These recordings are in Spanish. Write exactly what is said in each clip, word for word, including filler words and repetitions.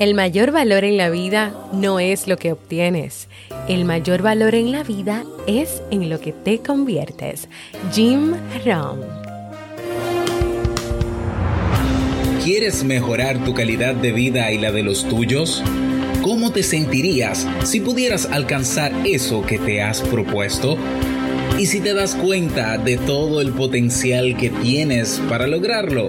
El mayor valor en la vida no es lo que obtienes. El mayor valor en la vida es en lo que te conviertes. Jim Rohn. ¿Quieres mejorar tu calidad de vida y la de los tuyos? ¿Cómo te sentirías si pudieras alcanzar eso que te has propuesto? ¿Y si te das cuenta de todo el potencial que tienes para lograrlo?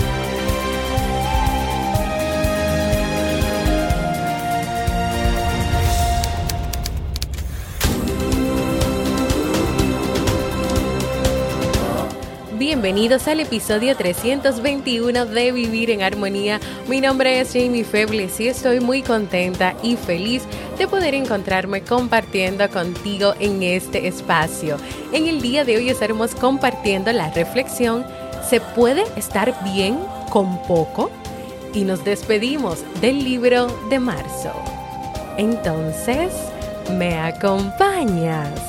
Bienvenidos al episodio trescientos veintiuno de Vivir en Armonía. Mi nombre es Jamie Febles y estoy muy contenta y feliz de poder encontrarme compartiendo contigo en este espacio. En el día de hoy estaremos compartiendo la reflexión: ¿se puede estar bien con poco? Y nos despedimos del libro de marzo. Entonces, ¿me acompañas?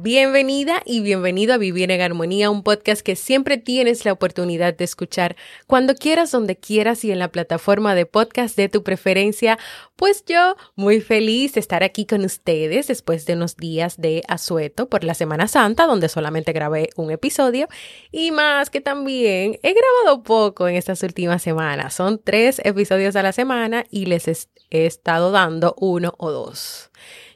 Bienvenida y bienvenido a Vivir en Armonía, un podcast que siempre tienes la oportunidad de escuchar cuando quieras, donde quieras y en la plataforma de podcast de tu preferencia. Pues yo muy feliz de estar aquí con ustedes después de unos días de asueto por la Semana Santa, donde solamente grabé un episodio y más que también he grabado poco en estas últimas semanas. Son tres episodios a la semana y les he estado dando uno o dos.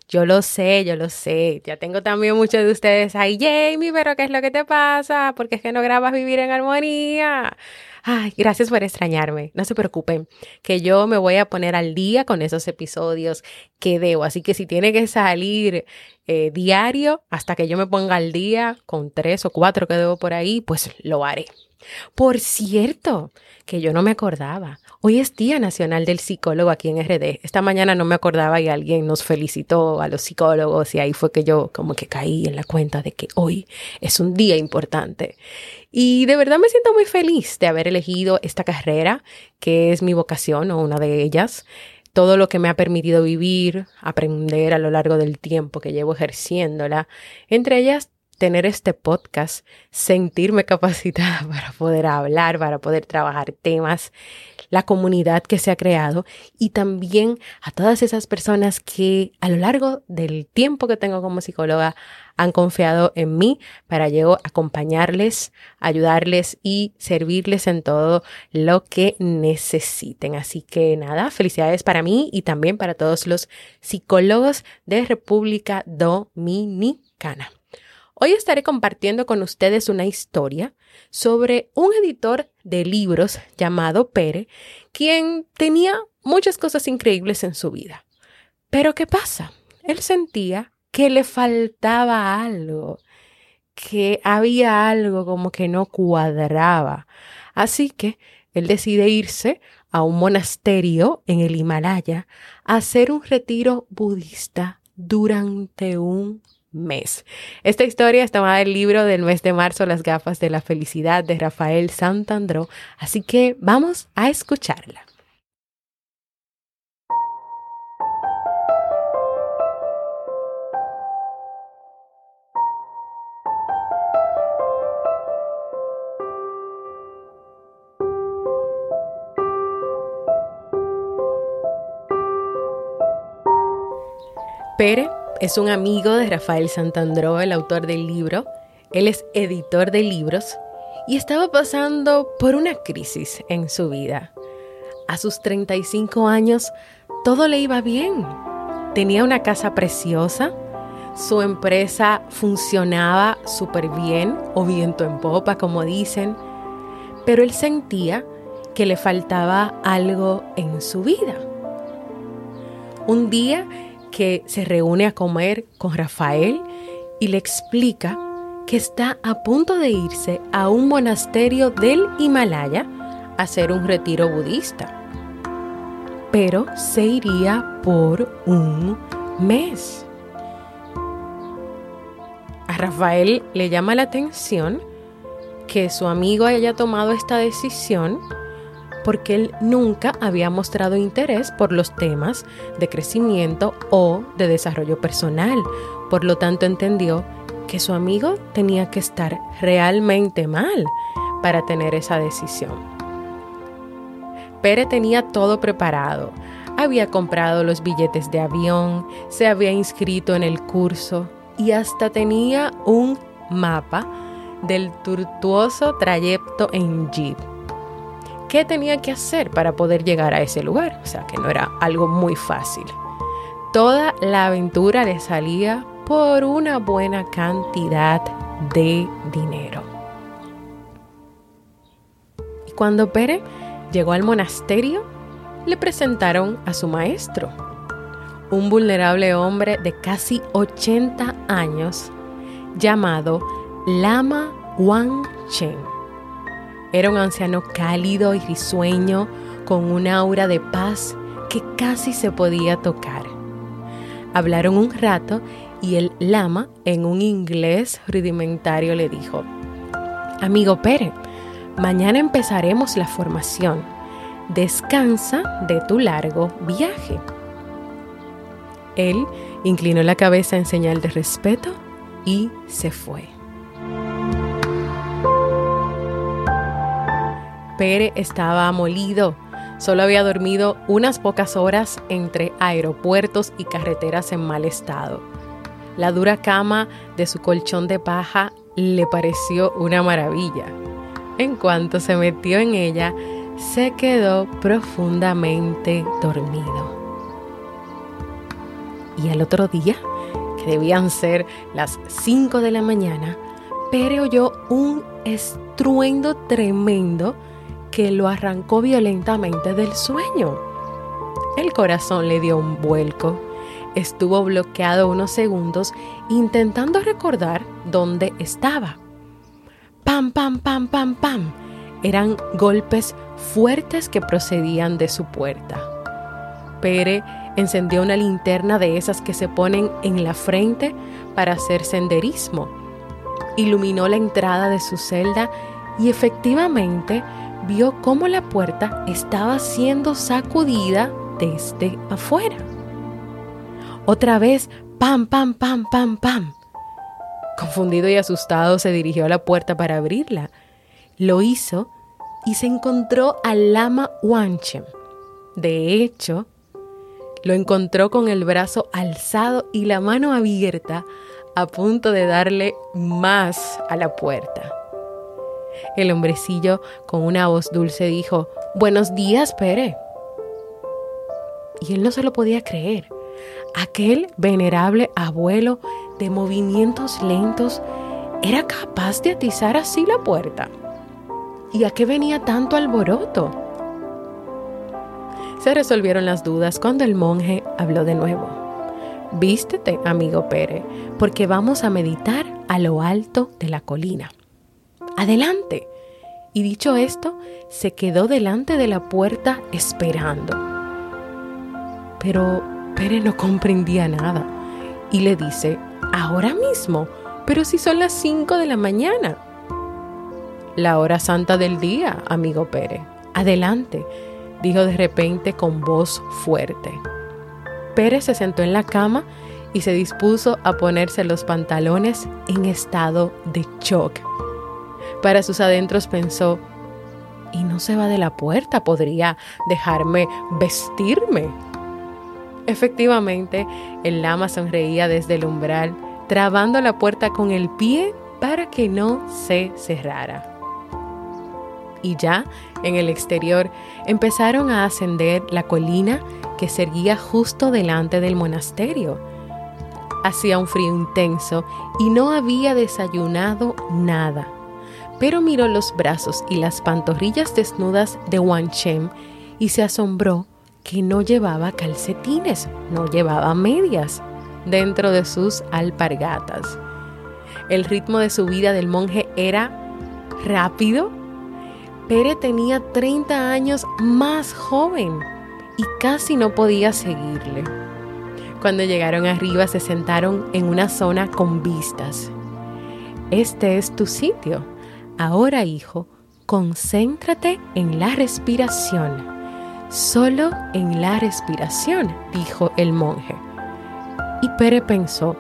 Yo lo sé, yo lo sé. Ya tengo también muchos de ustedes ahí. Jamie, ¿pero qué es lo que te pasa? Porque es que no grabas Vivir en Armonía. Ay, gracias por extrañarme. No se preocupen, que yo me voy a poner al día con esos episodios que debo. Así que si tiene que salir eh, diario, hasta que yo me ponga al día con tres o cuatro que debo por ahí, pues lo haré. Por cierto, que yo no me acordaba. Hoy es Día Nacional del Psicólogo aquí en R D. Esta mañana no me acordaba y alguien nos felicitó a los psicólogos y ahí fue que yo como que caí en la cuenta de que hoy es un día importante. Y de verdad me siento muy feliz de haber elegido esta carrera, que es mi vocación o una de ellas. Todo lo que me ha permitido vivir, aprender a lo largo del tiempo que llevo ejerciéndola, entre ellas tener este podcast, sentirme capacitada para poder hablar, para poder trabajar temas, la comunidad que se ha creado y también a todas esas personas que a lo largo del tiempo que tengo como psicóloga han confiado en mí para yo acompañarles, ayudarles y servirles en todo lo que necesiten. Así que nada, felicidades para mí y también para todos los psicólogos de República Dominicana. Hoy estaré compartiendo con ustedes una historia sobre un editor de libros llamado Pere, quien tenía muchas cosas increíbles en su vida. Pero ¿qué pasa? Él sentía que le faltaba algo, que había algo como que no cuadraba. Así que él decide irse a un monasterio en el Himalaya a hacer un retiro budista durante un mes. Esta historia es tomada del libro del mes de marzo, Las Gafas de la Felicidad, de Rafael Santandreu, así que vamos a escucharla. Pere es un amigo de Rafael Santandreu, el autor del libro. Él es editor de libros y estaba pasando por una crisis en su vida. A sus treinta y cinco años, todo le iba bien. Tenía una casa preciosa, su empresa funcionaba súper bien, o viento en popa, como dicen, pero él sentía que le faltaba algo en su vida. Un día que se reúne a comer con Rafael y le explica que está a punto de irse a un monasterio del Himalaya a hacer un retiro budista, pero se iría por un mes. A Rafael le llama la atención que su amigo haya tomado esta decisión porque él nunca había mostrado interés por los temas de crecimiento o de desarrollo personal. Por lo tanto, entendió que su amigo tenía que estar realmente mal para tener esa decisión. Pere tenía todo preparado. Había comprado los billetes de avión, se había inscrito en el curso y hasta tenía un mapa del tortuoso trayecto en jeep. ¿Qué tenía que hacer para poder llegar a ese lugar? O sea, que no era algo muy fácil. Toda la aventura le salía por una buena cantidad de dinero. Y cuando Pere llegó al monasterio, le presentaron a su maestro, un vulnerable hombre de casi ochenta años llamado Lama Wangchen. Era un anciano cálido y risueño, con una aura de paz que casi se podía tocar. Hablaron un rato y el lama, en un inglés rudimentario, le dijo: «Amigo Pere, mañana empezaremos la formación. Descansa de tu largo viaje». Él inclinó la cabeza en señal de respeto y se fue. Pere estaba molido. Solo había dormido unas pocas horas entre aeropuertos y carreteras en mal estado. La dura cama de su colchón de paja le pareció una maravilla. En cuanto se metió en ella, se quedó profundamente dormido. Y al otro día, que debían ser las cinco de la mañana, Pere oyó un estruendo tremendo que lo arrancó violentamente del sueño. El corazón le dio un vuelco. Estuvo bloqueado unos segundos intentando recordar dónde estaba. ¡Pam, pam, pam, pam, pam! Eran golpes fuertes que procedían de su puerta. Pere encendió una linterna de esas que se ponen en la frente para hacer senderismo. Iluminó la entrada de su celda y efectivamente vio cómo la puerta estaba siendo sacudida desde afuera. Otra vez, pam, pam, pam, pam, pam. Confundido y asustado, se dirigió a la puerta para abrirla. Lo hizo y se encontró al Lama Wangchen. De hecho, lo encontró con el brazo alzado y la mano abierta, a punto de darle más a la puerta. El hombrecillo, con una voz dulce, dijo: «Buenos días, Pere». Y él no se lo podía creer. Aquel venerable abuelo de movimientos lentos era capaz de atizar así la puerta. ¿Y a qué venía tanto alboroto? Se resolvieron las dudas cuando el monje habló de nuevo. «Vístete, amigo Pere, porque vamos a meditar a lo alto de la colina. Adelante». Y dicho esto, se quedó delante de la puerta esperando. Pero Pere no comprendía nada y le dice: «Ahora mismo, pero si son las cinco de la mañana». «La hora santa del día, amigo Pere. Adelante», dijo de repente con voz fuerte. Pere se sentó en la cama y se dispuso a ponerse los pantalones en estado de shock. Para sus adentros pensó: «Y no se va de la puerta, podría dejarme vestirme». Efectivamente, el lama sonreía desde el umbral, trabando la puerta con el pie para que no se cerrara. Y ya en el exterior empezaron a ascender la colina que se erguía justo delante del monasterio. Hacía un frío intenso y no había desayunado nada, pero miró los brazos y las pantorrillas desnudas de Wangchen y se asombró que no llevaba calcetines, no llevaba medias dentro de sus alpargatas. El ritmo de subida del monje era rápido. Pere tenía treinta años más joven y casi no podía seguirle. Cuando llegaron arriba se sentaron en una zona con vistas. Este es tu sitio. Ahora, hijo, concéntrate en la respiración. Solo en la respiración, dijo el monje. Y Pere pensó,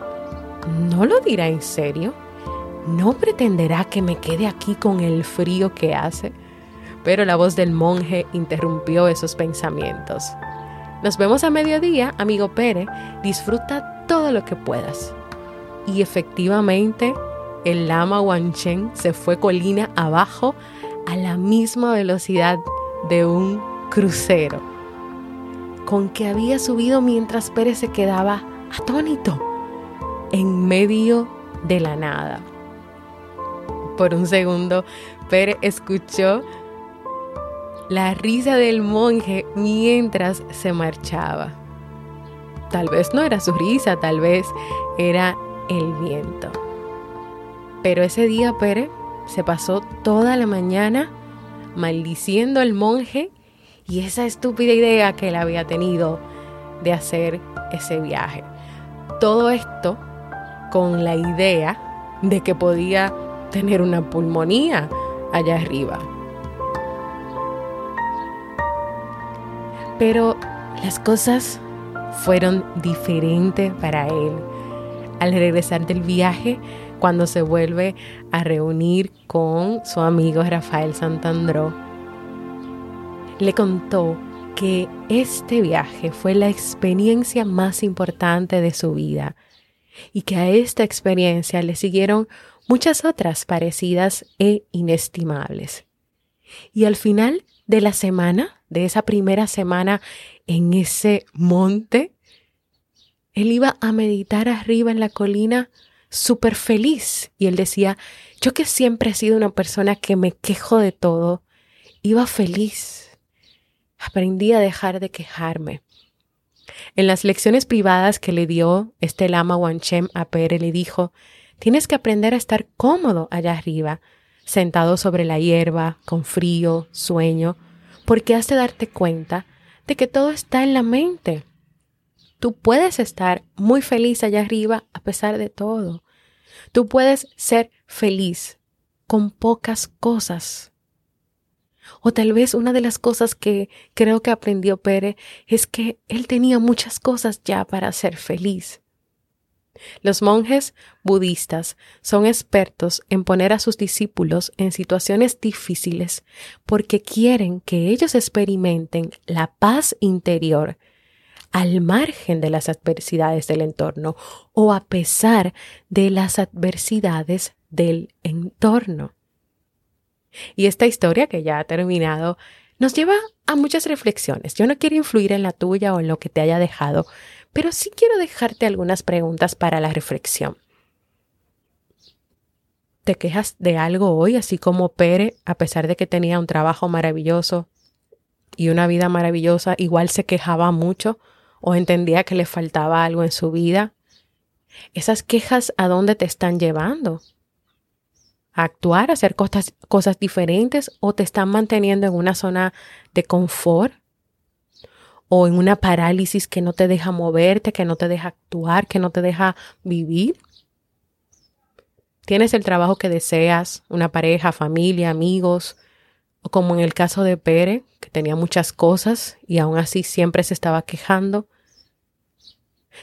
¿no lo dirá en serio? ¿No pretenderá que me quede aquí con el frío que hace? Pero la voz del monje interrumpió esos pensamientos. Nos vemos a mediodía, amigo Pere. Disfruta todo lo que puedas. Y efectivamente, el Lama Wangchen se fue colina abajo a la misma velocidad de un crucero, con que había subido mientras Pere se quedaba atónito, en medio de la nada. Por un segundo, Pere escuchó la risa del monje mientras se marchaba. Tal vez no era su risa, tal vez era el viento. Pero ese día Pere se pasó toda la mañana maldiciendo al monje y esa estúpida idea que él había tenido de hacer ese viaje. Todo esto con la idea de que podía tener una pulmonía allá arriba. Pero las cosas fueron diferentes para él. Al regresar del viaje, cuando se vuelve a reunir con su amigo Rafael Santandreu, le contó que este viaje fue la experiencia más importante de su vida y que a esta experiencia le siguieron muchas otras parecidas e inestimables. Y al final de la semana, de esa primera semana en ese monte, él iba a meditar arriba en la colina súper feliz. Y él decía, yo que siempre he sido una persona que me quejo de todo, iba feliz. Aprendí a dejar de quejarme. En las lecciones privadas que le dio este Lama Wangchen a Pere, le dijo, tienes que aprender a estar cómodo allá arriba, sentado sobre la hierba, con frío, sueño, porque has de darte cuenta de que todo está en la mente. Tú puedes estar muy feliz allá arriba a pesar de todo. Tú puedes ser feliz con pocas cosas. O tal vez una de las cosas que creo que aprendió Pere es que él tenía muchas cosas ya para ser feliz. Los monjes budistas son expertos en poner a sus discípulos en situaciones difíciles porque quieren que ellos experimenten la paz interior al margen de las adversidades del entorno o a pesar de las adversidades del entorno. Y esta historia que ya ha terminado nos lleva a muchas reflexiones. Yo no quiero influir en la tuya o en lo que te haya dejado, pero sí quiero dejarte algunas preguntas para la reflexión. ¿Te quejas de algo hoy, así como Pere, a pesar de que tenía un trabajo maravilloso y una vida maravillosa, igual se quejaba mucho o entendía que le faltaba algo en su vida? ¿Esas quejas a dónde te están llevando? ¿A actuar, a hacer cosas, cosas diferentes o te están manteniendo en una zona de confort? ¿O en una parálisis que no te deja moverte, que no te deja actuar, que no te deja vivir? ¿Tienes el trabajo que deseas, una pareja, familia, amigos? ¿O como en el caso de Pere, que tenía muchas cosas y aún así siempre se estaba quejando?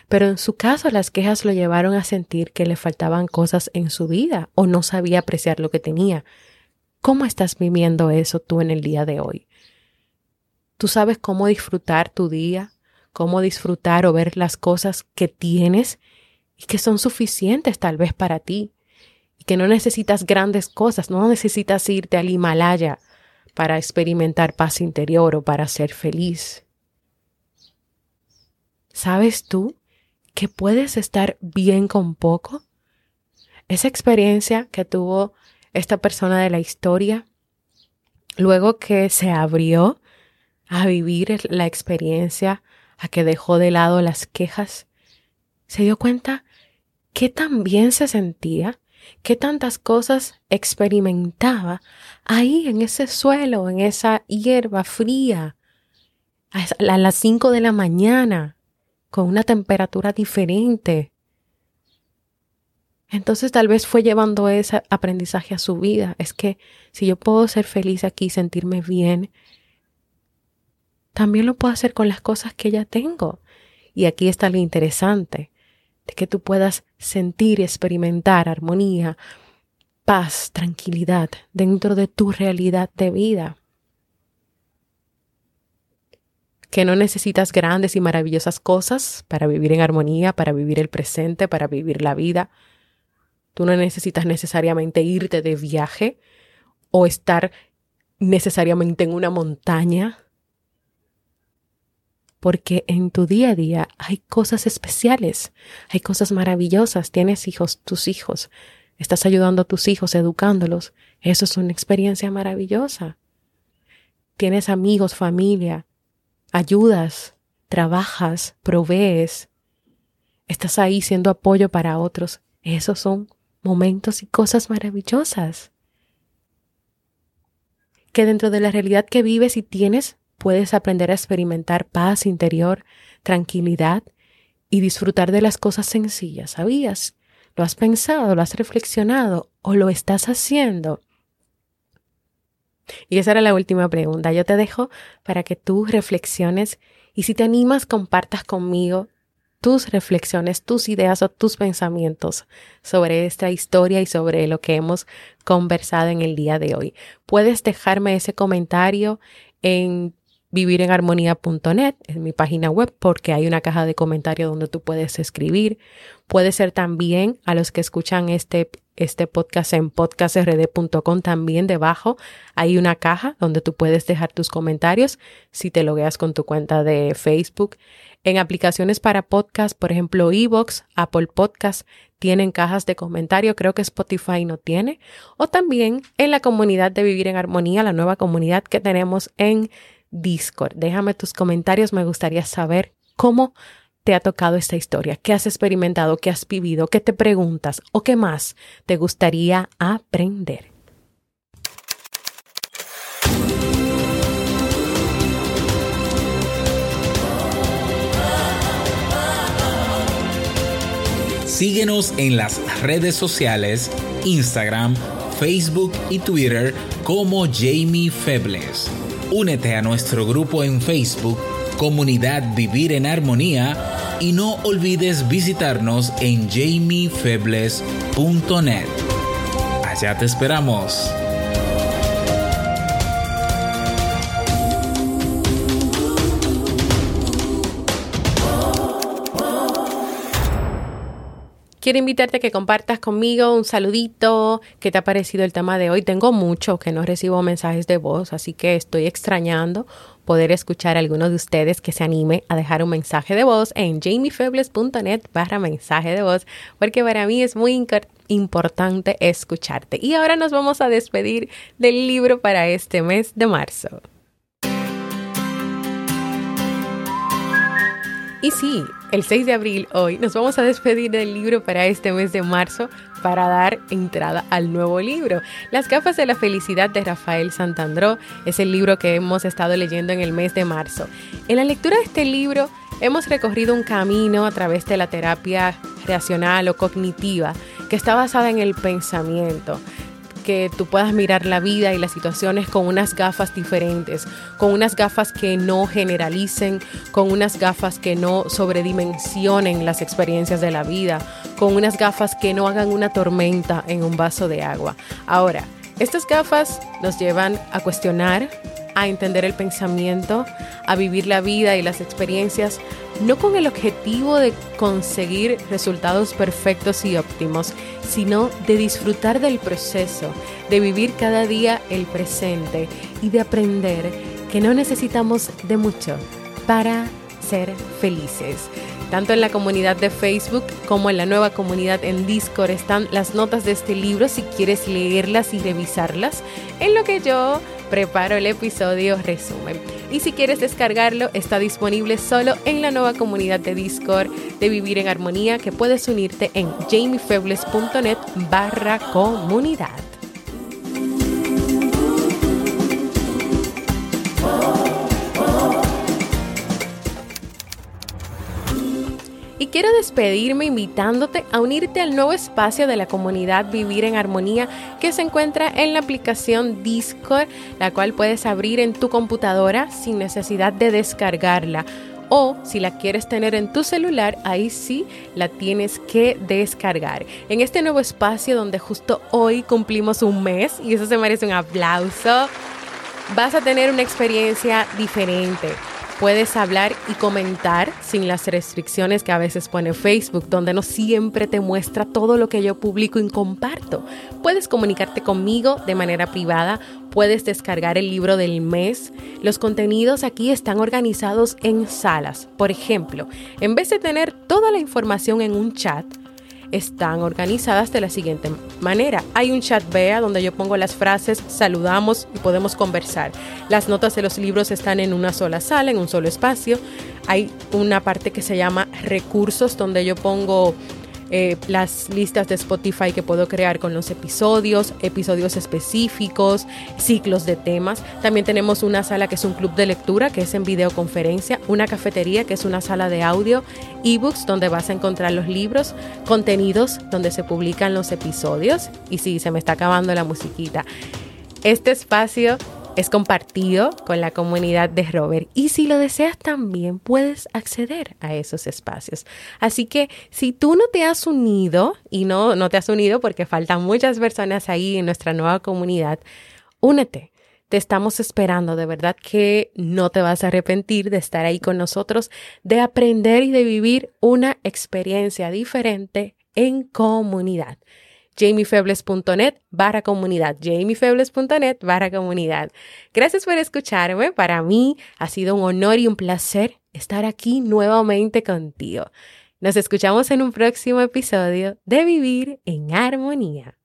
Pero en su caso las quejas lo llevaron a sentir que le faltaban cosas en su vida o no sabía apreciar lo que tenía. ¿Cómo estás viviendo eso tú en el día de hoy? ¿Tú sabes cómo disfrutar tu día, cómo disfrutar o ver las cosas que tienes y que son suficientes tal vez para ti? Y que no necesitas grandes cosas, no necesitas irte al Himalaya para experimentar paz interior o para ser feliz. ¿Sabes tú que puedes estar bien con poco. Esa experiencia que tuvo esta persona de la historia, luego que se abrió a vivir la experiencia, a que dejó de lado las quejas, se dio cuenta que tan bien se sentía, que tantas cosas experimentaba ahí en ese suelo, en esa hierba fría, a las cinco de la mañana, con una temperatura diferente. Entonces tal vez fue llevando ese aprendizaje a su vida. Es que si yo puedo ser feliz aquí, sentirme bien, también lo puedo hacer con las cosas que ya tengo. Y aquí está lo interesante, de que tú puedas sentir y experimentar armonía, paz, tranquilidad dentro de tu realidad de vida. Que no necesitas grandes y maravillosas cosas para vivir en armonía, para vivir el presente, para vivir la vida. Tú no necesitas necesariamente irte de viaje o estar necesariamente en una montaña, porque en tu día a día hay cosas especiales, hay cosas maravillosas. Tienes hijos, tus hijos, estás ayudando a tus hijos, educándolos. Eso es una experiencia maravillosa. Tienes amigos, familia, ayudas, trabajas, provees, estás ahí siendo apoyo para otros. Esos son momentos y cosas maravillosas que dentro de la realidad que vives y tienes, puedes aprender a experimentar paz interior, tranquilidad y disfrutar de las cosas sencillas. ¿Sabías? ¿Lo has pensado? ¿Lo has reflexionado? ¿O lo estás haciendo? Y esa era la última pregunta. Yo te dejo para que tú reflexiones y si te animas, compartas conmigo tus reflexiones, tus ideas o tus pensamientos sobre esta historia y sobre lo que hemos conversado en el día de hoy. Puedes dejarme ese comentario en vivir en armonía punto net, en mi página web, porque hay una caja de comentarios donde tú puedes escribir. Puede ser también a los que escuchan este, este podcast en podcast r d punto com, también debajo hay una caja donde tú puedes dejar tus comentarios si te logueas con tu cuenta de Facebook. En aplicaciones para podcast, por ejemplo, iVoox, Apple Podcast, tienen cajas de comentario. Creo que Spotify no tiene. O también en la comunidad de Vivir en Armonía, la nueva comunidad que tenemos en Discord. Déjame tus comentarios, me gustaría saber cómo te ha tocado esta historia, qué has experimentado, qué has vivido, qué te preguntas o qué más te gustaría aprender. Síguenos en las redes sociales, Instagram, Facebook y Twitter como Jamie Febles. Únete a nuestro grupo en Facebook, Comunidad Vivir en Armonía, y no olvides visitarnos en jamie febles punto net. Allá te esperamos. Quiero invitarte a que compartas conmigo un saludito. ¿Qué te ha parecido el tema de hoy? Tengo mucho que no recibo mensajes de voz, así que estoy extrañando poder escuchar a alguno de ustedes que se anime a dejar un mensaje de voz en jamiefebles.net barra mensaje de voz, porque para mí es muy importante escucharte. Y ahora nos vamos a despedir del libro para este mes de marzo. Y sí, el seis de abril, hoy, nos vamos a despedir del libro para este mes de marzo para dar entrada al nuevo libro. Las Gafas de la Felicidad, de Rafael Santandreu, es el libro que hemos estado leyendo en el mes de marzo. En la lectura de este libro hemos recorrido un camino a través de la terapia racional o cognitiva que está basada en el pensamiento. Que tú puedas mirar la vida y las situaciones con unas gafas diferentes, con unas gafas que no generalicen, con unas gafas que no sobredimensionen las experiencias de la vida, con unas gafas que no hagan una tormenta en un vaso de agua. Ahora, estas gafas nos llevan a cuestionar, a entender el pensamiento, a vivir la vida y las experiencias, no con el objetivo de conseguir resultados perfectos y óptimos, sino de disfrutar del proceso, de vivir cada día el presente y de aprender que no necesitamos de mucho para ser felices. Tanto en la comunidad de Facebook como en la nueva comunidad en Discord están las notas de este libro si quieres leerlas y revisarlas, en lo que yo preparo el episodio resumen. Y si quieres descargarlo, está disponible solo en la nueva comunidad de Discord de Vivir en Armonía, que puedes unirte en jamiefebles.net barra comunidad. Y quiero despedirme invitándote a unirte al nuevo espacio de la comunidad Vivir en Armonía, que se encuentra en la aplicación Discord, la cual puedes abrir en tu computadora sin necesidad de descargarla. O si la quieres tener en tu celular, ahí sí la tienes que descargar. En este nuevo espacio donde justo hoy cumplimos un mes, y eso se merece un aplauso, vas a tener una experiencia diferente. Puedes hablar y comentar sin las restricciones que a veces pone Facebook, donde no siempre te muestra todo lo que yo publico y comparto. Puedes comunicarte conmigo de manera privada, puedes descargar el libro del mes. Los contenidos aquí están organizados en salas. Por ejemplo, en vez de tener toda la información en un chat, están organizadas de la siguiente manera. Hay un chat B E A donde yo pongo las frases, saludamos y podemos conversar. Las notas de los libros están en una sola sala, en un solo espacio. Hay una parte que se llama recursos, donde yo pongo eh, las listas de Spotify que puedo crear con los episodios, episodios específicos, ciclos de temas. También tenemos una sala que es un club de lectura, que es en videoconferencia, una cafetería que es una sala de audio, iBooks donde vas a encontrar los libros, contenidos donde se publican los episodios. Y sí, se me está acabando la musiquita. Este espacio es compartido con la comunidad de Robert, y si lo deseas también puedes acceder a esos espacios. Así que si tú no te has unido, y no, no te has unido porque faltan muchas personas ahí en nuestra nueva comunidad, únete. Te estamos esperando, de verdad que no te vas a arrepentir de estar ahí con nosotros, de aprender y de vivir una experiencia diferente en comunidad. jamiefebles.net barra comunidad, jamiefebles.net barra comunidad. Gracias por escucharme. Para mí ha sido un honor y un placer estar aquí nuevamente contigo. Nos escuchamos en un próximo episodio de Vivir en Armonía.